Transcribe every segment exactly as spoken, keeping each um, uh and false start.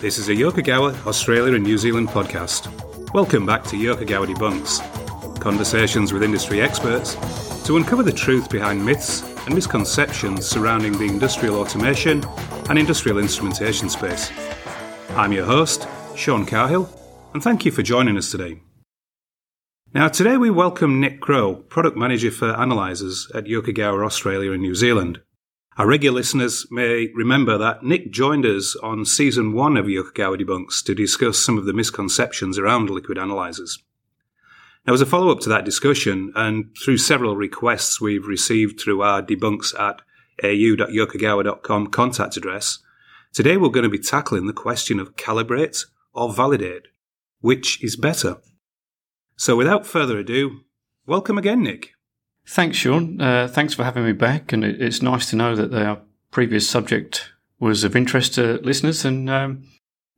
This is a Yokogawa, Australia and New Zealand podcast. Welcome back to Yokogawa Debunks, conversations with industry experts to uncover the truth behind myths and misconceptions surrounding the industrial automation and industrial instrumentation space. I'm your host, Sean Carhill, and thank you for joining us today. Now, today we welcome Nick Crowe, Product Manager for Analyzers at Yokogawa, Australia and New Zealand. Our regular listeners may remember that Nick joined us on Season one of Yokogawa Debunks to discuss some of the misconceptions around liquid analyzers. Now, as a follow-up to that discussion, and through several requests we've received through our debunks at a u dot yokogawa dot com contact address, today we're going to be tackling the question of calibrate or validate, which is better. So without further ado, welcome again, Nick. Thanks, Sean. Uh, thanks for having me back, and it, it's nice to know that our previous subject was of interest to listeners, and um,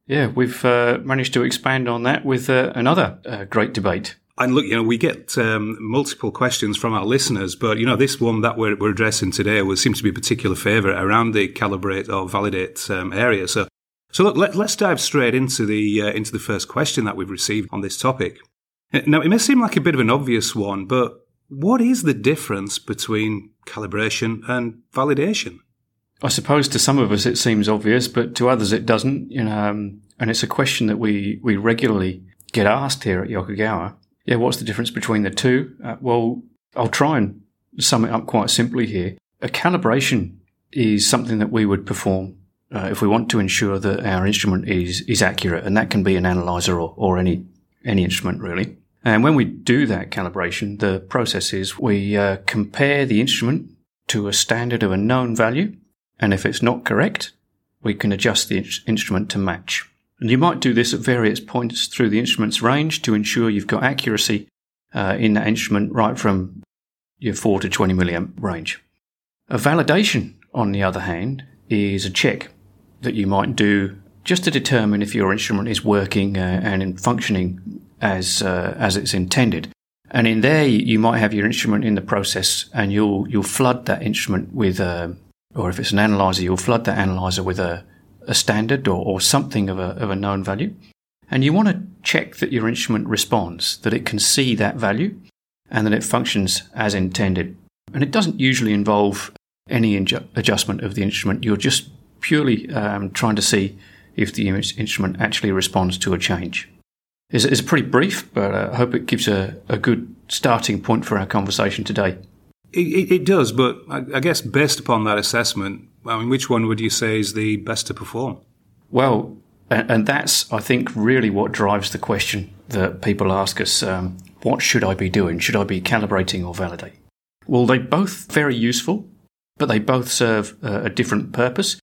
yeah, we've uh, managed to expand on that with uh, another uh, great debate. And look, you know, we get um, multiple questions from our listeners, but you know, this one that we're, we're addressing today was seems to be a particular favourite around the calibrate or validate um, area. So, so look, let, let's dive straight into the uh, into the first question that we've received on this topic. Now, it may seem like a bit of an obvious one, but what is the difference between calibration and validation? I suppose to some of us it seems obvious, but to others it doesn't. You know, um, and it's a question that we, we regularly get asked here at Yokogawa. Yeah, what's the difference between the two? Uh, well, I'll try and sum it up quite simply here. A calibration is something that we would perform uh, if we want to ensure that our instrument is, is accurate, and that can be an analyzer or, or any any instrument really. And when we do that calibration, the process is we uh, compare the instrument to a standard of a known value, and if it's not correct, we can adjust the in- instrument to match. And you might do this at various points through the instrument's range to ensure you've got accuracy uh, in that instrument right from your four to twenty milliamp range. A validation, on the other hand, is a check that you might do just to determine if your instrument is working uh, and functioning as uh, as it's intended. And in there, you might have your instrument in the process, and you'll you'll flood that instrument with a, or if it's an analyzer, you'll flood that analyzer with a a standard or, or something of a of a known value. And you want to check that your instrument responds, that it can see that value and that it functions as intended. And it doesn't usually involve any inju- adjustment of the instrument. You're just purely um, trying to see if the instrument actually responds to a change. It's, it's pretty brief, but I hope it gives a, a good starting point for our conversation today. It, it does, but I guess based upon that assessment, I mean, which one would you say is the best to perform? Well, and, and that's, I think, really what drives the question that people ask us, um, what should I be doing? Should I be calibrating or validate? Well, they're both very useful, but they both serve uh, a different purpose,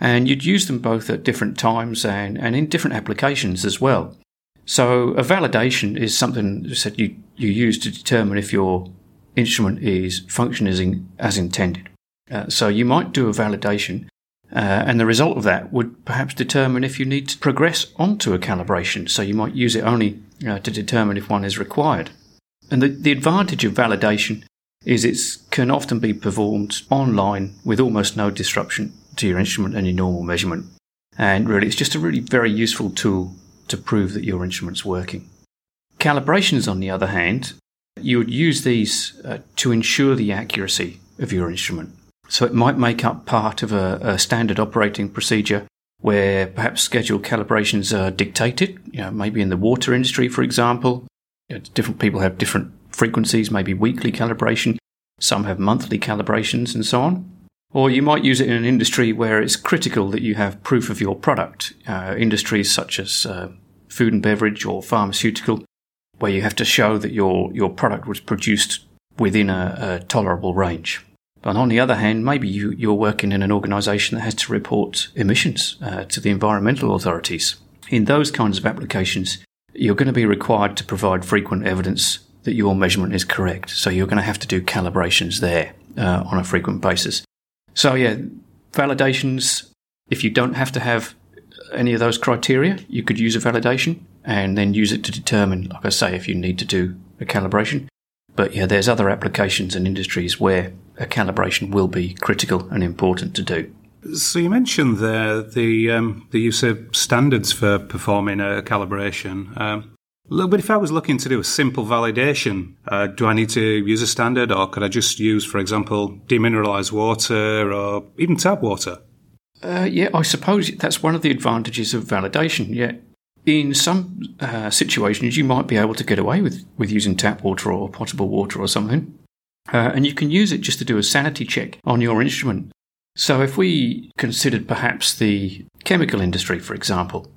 and you'd use them both at different times and, and in different applications as well. So a validation is something that you, you use to determine if your instrument is functioning as intended. Uh, so you might do a validation, uh, and the result of that would perhaps determine if you need to progress onto a calibration. So you might use it only uh, to determine if one is required. And the, the advantage of validation is it can often be performed online with almost no disruption to your instrument and your normal measurement. And really, it's just a really very useful tool to prove that your instrument's working. Calibrations, on the other hand, you would use these uh, to ensure the accuracy of your instrument. So it might make up part of a, a standard operating procedure where perhaps scheduled calibrations are dictated, you know, maybe in the water industry, for example. You know, different people have different frequencies, maybe weekly calibration. Some have monthly calibrations and so on. Or you might use it in an industry where it's critical that you have proof of your product. Uh, industries such as uh, food and beverage or pharmaceutical, where you have to show that your, your product was produced within a, a tolerable range. But on the other hand, maybe you, you're working in an organisation that has to report emissions uh, to the environmental authorities. In those kinds of applications, you're going to be required to provide frequent evidence that your measurement is correct. So you're going to have to do calibrations there uh, on a frequent basis. So yeah, validations, if you don't have to have any of those criteria, you could use a validation and then use it to determine, like I say, if you need to do a calibration. But yeah, there's other applications and industries where a calibration will be critical and important to do. So you mentioned there the um, the use of standards for performing a calibration. Um, but if I was looking to do a simple validation, uh, do I need to use a standard, or could I just use, for example, demineralized water or even tap water? Uh, yeah, I suppose that's one of the advantages of validation. Yeah, in some uh, situations you might be able to get away with, with using tap water or potable water or something, uh, and you can use it just to do a sanity check on your instrument. So if we considered perhaps the chemical industry, for example,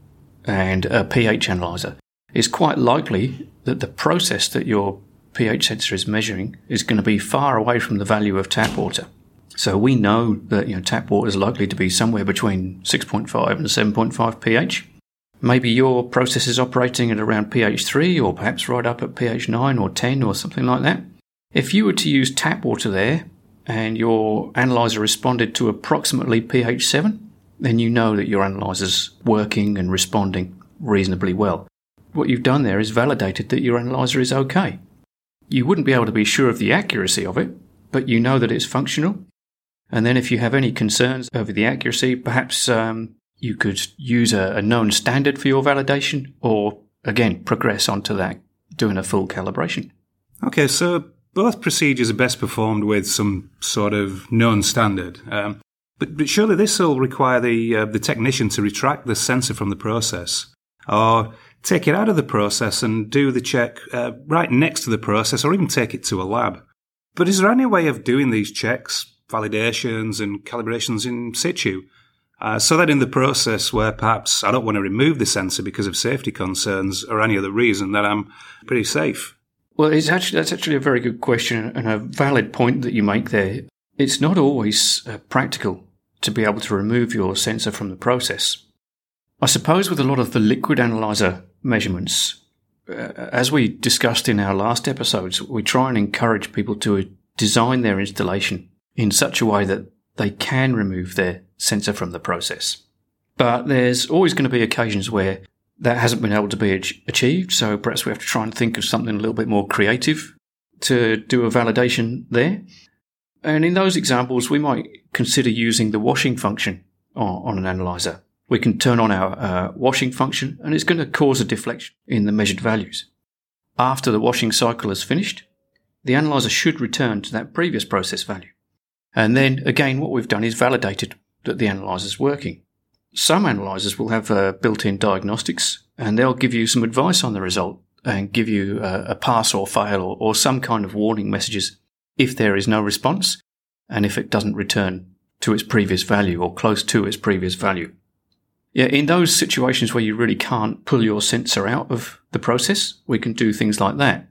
and a pH analyzer, it's quite likely that the process that your pH sensor is measuring is going to be far away from the value of tap water. So we know that, you know, tap water is likely to be somewhere between six point five and seven point five pH. Maybe your process is operating at around pH three, or perhaps right up at pH nine or ten or something like that. If you were to use tap water there, and your analyzer responded to approximately pH seven, then you know that your analyzer's working and responding reasonably well. What you've done there is validated that your analyzer is okay. You wouldn't be able to be sure of the accuracy of it, but you know that it's functional. And then if you have any concerns over the accuracy, perhaps um, you could use a, a known standard for your validation, or, again, progress onto that, doing a full calibration. Okay, so both procedures are best performed with some sort of known standard. Um, but, but surely this will require the uh, the technician to retract the sensor from the process, or take it out of the process and do the check uh, right next to the process, or even take it to a lab. But is there any way of doing these checks, validations and calibrations in situ, uh, so that in the process where perhaps I don't want to remove the sensor because of safety concerns or any other reason, that I'm pretty safe? Well, it's actually, that's actually a very good question and a valid point that you make there. It's not always uh, practical to be able to remove your sensor from the process. I suppose with a lot of the liquid analyzer measurements, uh, as we discussed in our last episodes, we try and encourage people to design their installation in such a way that they can remove their sensor from the process. But there's always going to be occasions where that hasn't been able to be achieved, so perhaps we have to try and think of something a little bit more creative to do a validation there. And in those examples, we might consider using the washing function on an analyzer. We can turn on our uh, washing function, and it's going to cause a deflection in the measured values. After the washing cycle is finished, the analyzer should return to that previous process value. And then, again, what we've done is validated that the analyzer's working. Some analyzers will have uh, built-in diagnostics, and they'll give you some advice on the result and give you uh, a pass or fail or, or some kind of warning messages if there is no response and if it doesn't return to its previous value or close to its previous value. Yeah, in those situations where you really can't pull your sensor out of the process, we can do things like that.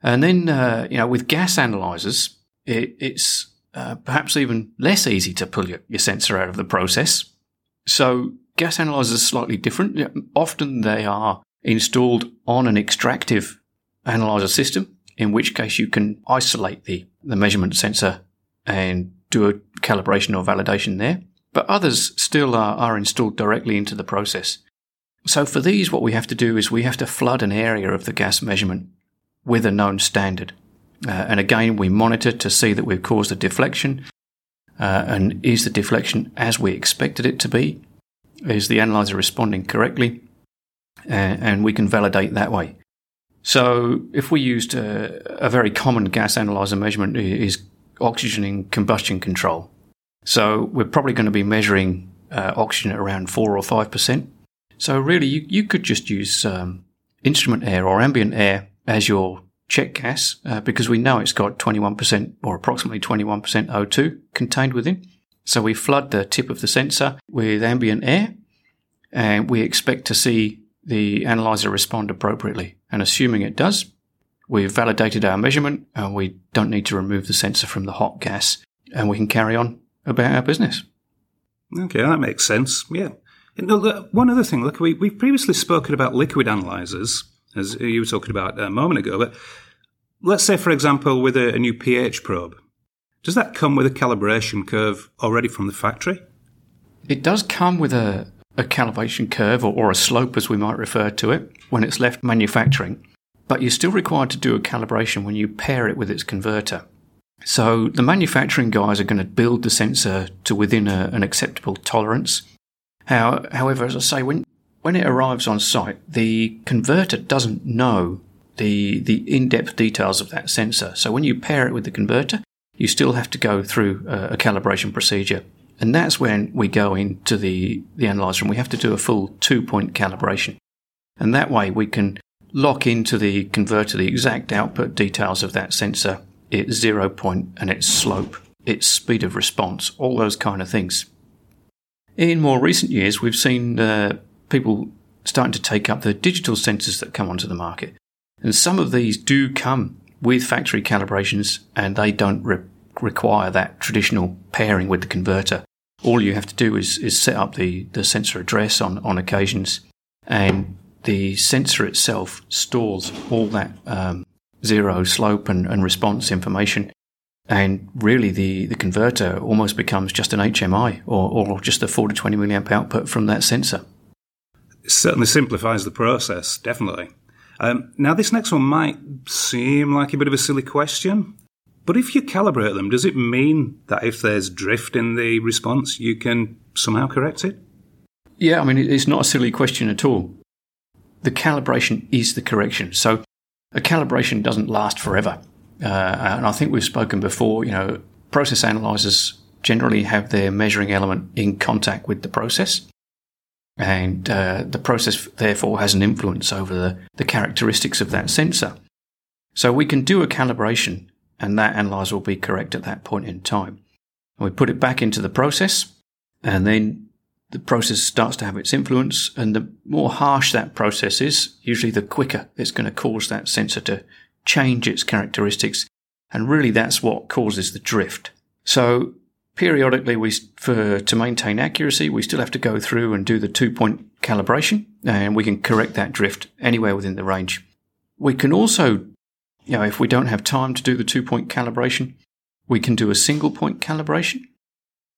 And then, uh, you know, with gas analyzers, it, it's uh, perhaps even less easy to pull your, your sensor out of the process. So gas analyzers are slightly different. Often they are installed on an extractive analyzer system, in which case you can isolate the, the measurement sensor and do a calibration or validation there. But others still are, are installed directly into the process. So for these, what we have to do is we have to flood an area of the gas measurement with a known standard. Uh, and again, we monitor to see that we've caused a deflection. Uh, and is the deflection as we expected it to be? Is the analyzer responding correctly? Uh, and we can validate that way. So if we used a, a very common gas analyzer measurement is oxygen in combustion control. So we're probably going to be measuring uh, oxygen at around four or five percent. So really, you, you could just use um, instrument air or ambient air as your check gas, uh, because we know it's got twenty-one percent or approximately twenty-one percent O two contained within. So we flood the tip of the sensor with ambient air, and we expect to see the analyzer respond appropriately. And assuming it does, we've validated our measurement, and we don't need to remove the sensor from the hot gas, and we can carry on about our business. Okay, that makes sense, yeah. No, one other thing, look, we, we've previously spoken about liquid analyzers, as you were talking about a moment ago, but let's say, for example, with a, a new pH probe, does that come with a calibration curve already from the factory? It does come with a, a calibration curve, or, or a slope, as we might refer to it, when it's left manufacturing. but you're still required to do a calibration when you pair it with its converter. So the manufacturing guys are going to build the sensor to within a, an acceptable tolerance. How, however, as I say, when when it arrives on site, the converter doesn't know the the in-depth details of that sensor. So when you pair it with the converter, you still have to go through a, a calibration procedure. And that's when we go into the, the analyzer and we have to do a full two-point calibration. And that way we can lock into the converter the exact output details of that sensor, its zero point and its slope, its speed of response, all those kind of things. In more recent years, we've seen uh, people starting to take up the digital sensors that come onto the market. And some of these do come with factory calibrations and they don't re- require that traditional pairing with the converter. All you have to do is, is set up the, the sensor address on, on occasions, and the sensor itself stores all that um, zero, slope and, and response information, and really the, the converter almost becomes just an H M I or, or just a four to twenty milliamp output from that sensor. It certainly simplifies the process, definitely. Um, now, this next one might seem like a bit of a silly question, but if you calibrate them, does it mean that if there's drift in the response, you can somehow correct it? Yeah, I mean, it's not a silly question at all. The calibration is the correction. So a calibration doesn't last forever. Uh, and I think we've spoken before, you know, process analyzers generally have their measuring element in contact with the process. And uh, the process, therefore, has an influence over the, the characteristics of that sensor. So we can do a calibration, and that analyzer will be correct at that point in time. And we put it back into the process, and then the process starts to have its influence, and the more harsh that process is, usually the quicker it's going to cause that sensor to change its characteristics. And really, that's what causes the drift. So periodically, we for to maintain accuracy, we still have to go through and do the two-point calibration, and we can correct that drift anywhere within the range. We can also, you know, if we don't have time to do the two-point calibration, we can do a single-point calibration.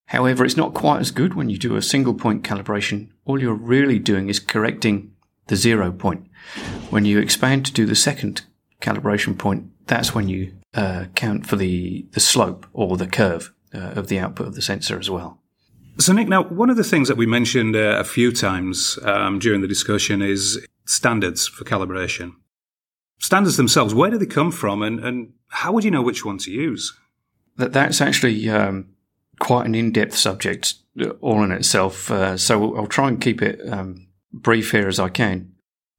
However, it's not quite as good when you do a single-point calibration. All you're really doing is correcting the zero point. When you expand to do the second calibration point, that's when you uh, count for the, the slope or the curve Uh, of the output of the sensor as well. So, Nick, now, one of the things that we mentioned uh, a few times um, during the discussion is standards for calibration. Standards themselves, where do they come from, and, and how would you know which one to use? That That's actually um, quite an in-depth subject all in itself, uh, so I'll try and keep it um, brief here as I can.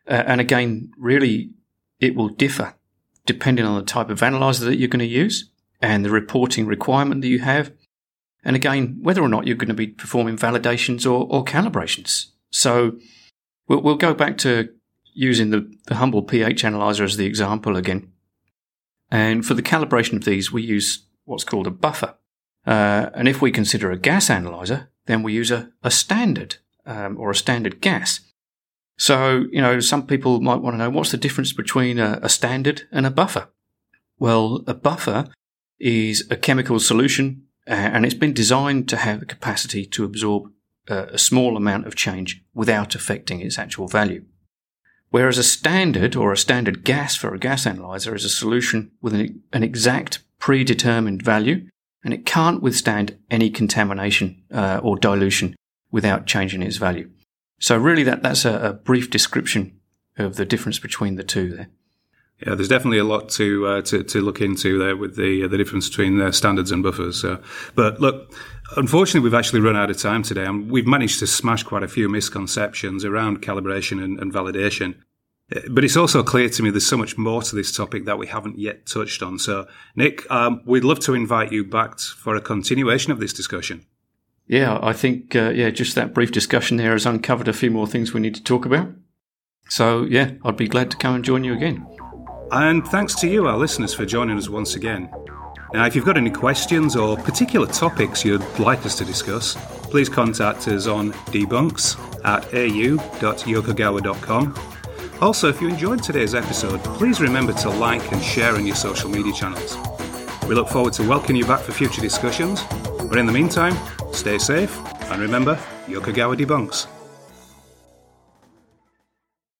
Uh, and again, really, it will differ depending on the type of analyzer that you're going to use and the reporting requirement that you have, and again, whether or not you're going to be performing validations or, or calibrations. So we'll, we'll go back to using the, the humble pH analyzer as the example again. And for the calibration of these, we use what's called a buffer. Uh, and if we consider a gas analyzer, then we use a, a standard um, or a standard gas. So, you know, some people might want to know, what's the difference between a, a standard and a buffer? Well, a buffer is a chemical solution, and it's been designed to have the capacity to absorb a small amount of change without affecting its actual value. Whereas a standard or a standard gas for a gas analyzer is a solution with an, an exact predetermined value, and it can't withstand any contamination uh, or dilution without changing its value. So really that, that's a, a brief description of the difference between the two there. Yeah, there's definitely a lot to uh, to, to look into there with the uh, the difference between uh, standards and buffers. So. But look, unfortunately, we've actually run out of time today, and we've managed to smash quite a few misconceptions around calibration and, and validation. But it's also clear to me there's so much more to this topic that we haven't yet touched on. So, Nick, um, we'd love to invite you back for a continuation of this discussion. Yeah, I think uh, yeah, just that brief discussion there has uncovered a few more things we need to talk about. So, yeah, I'd be glad to come and join you again. And thanks to you, our listeners, for joining us once again. Now, if you've got any questions or particular topics you'd like us to discuss, please contact us on debunks at a u dot yokogawa dot com. Also, if you enjoyed today's episode, please remember to like and share on your social media channels. We look forward to welcoming you back for future discussions. But in the meantime, stay safe and remember, Yokogawa debunks.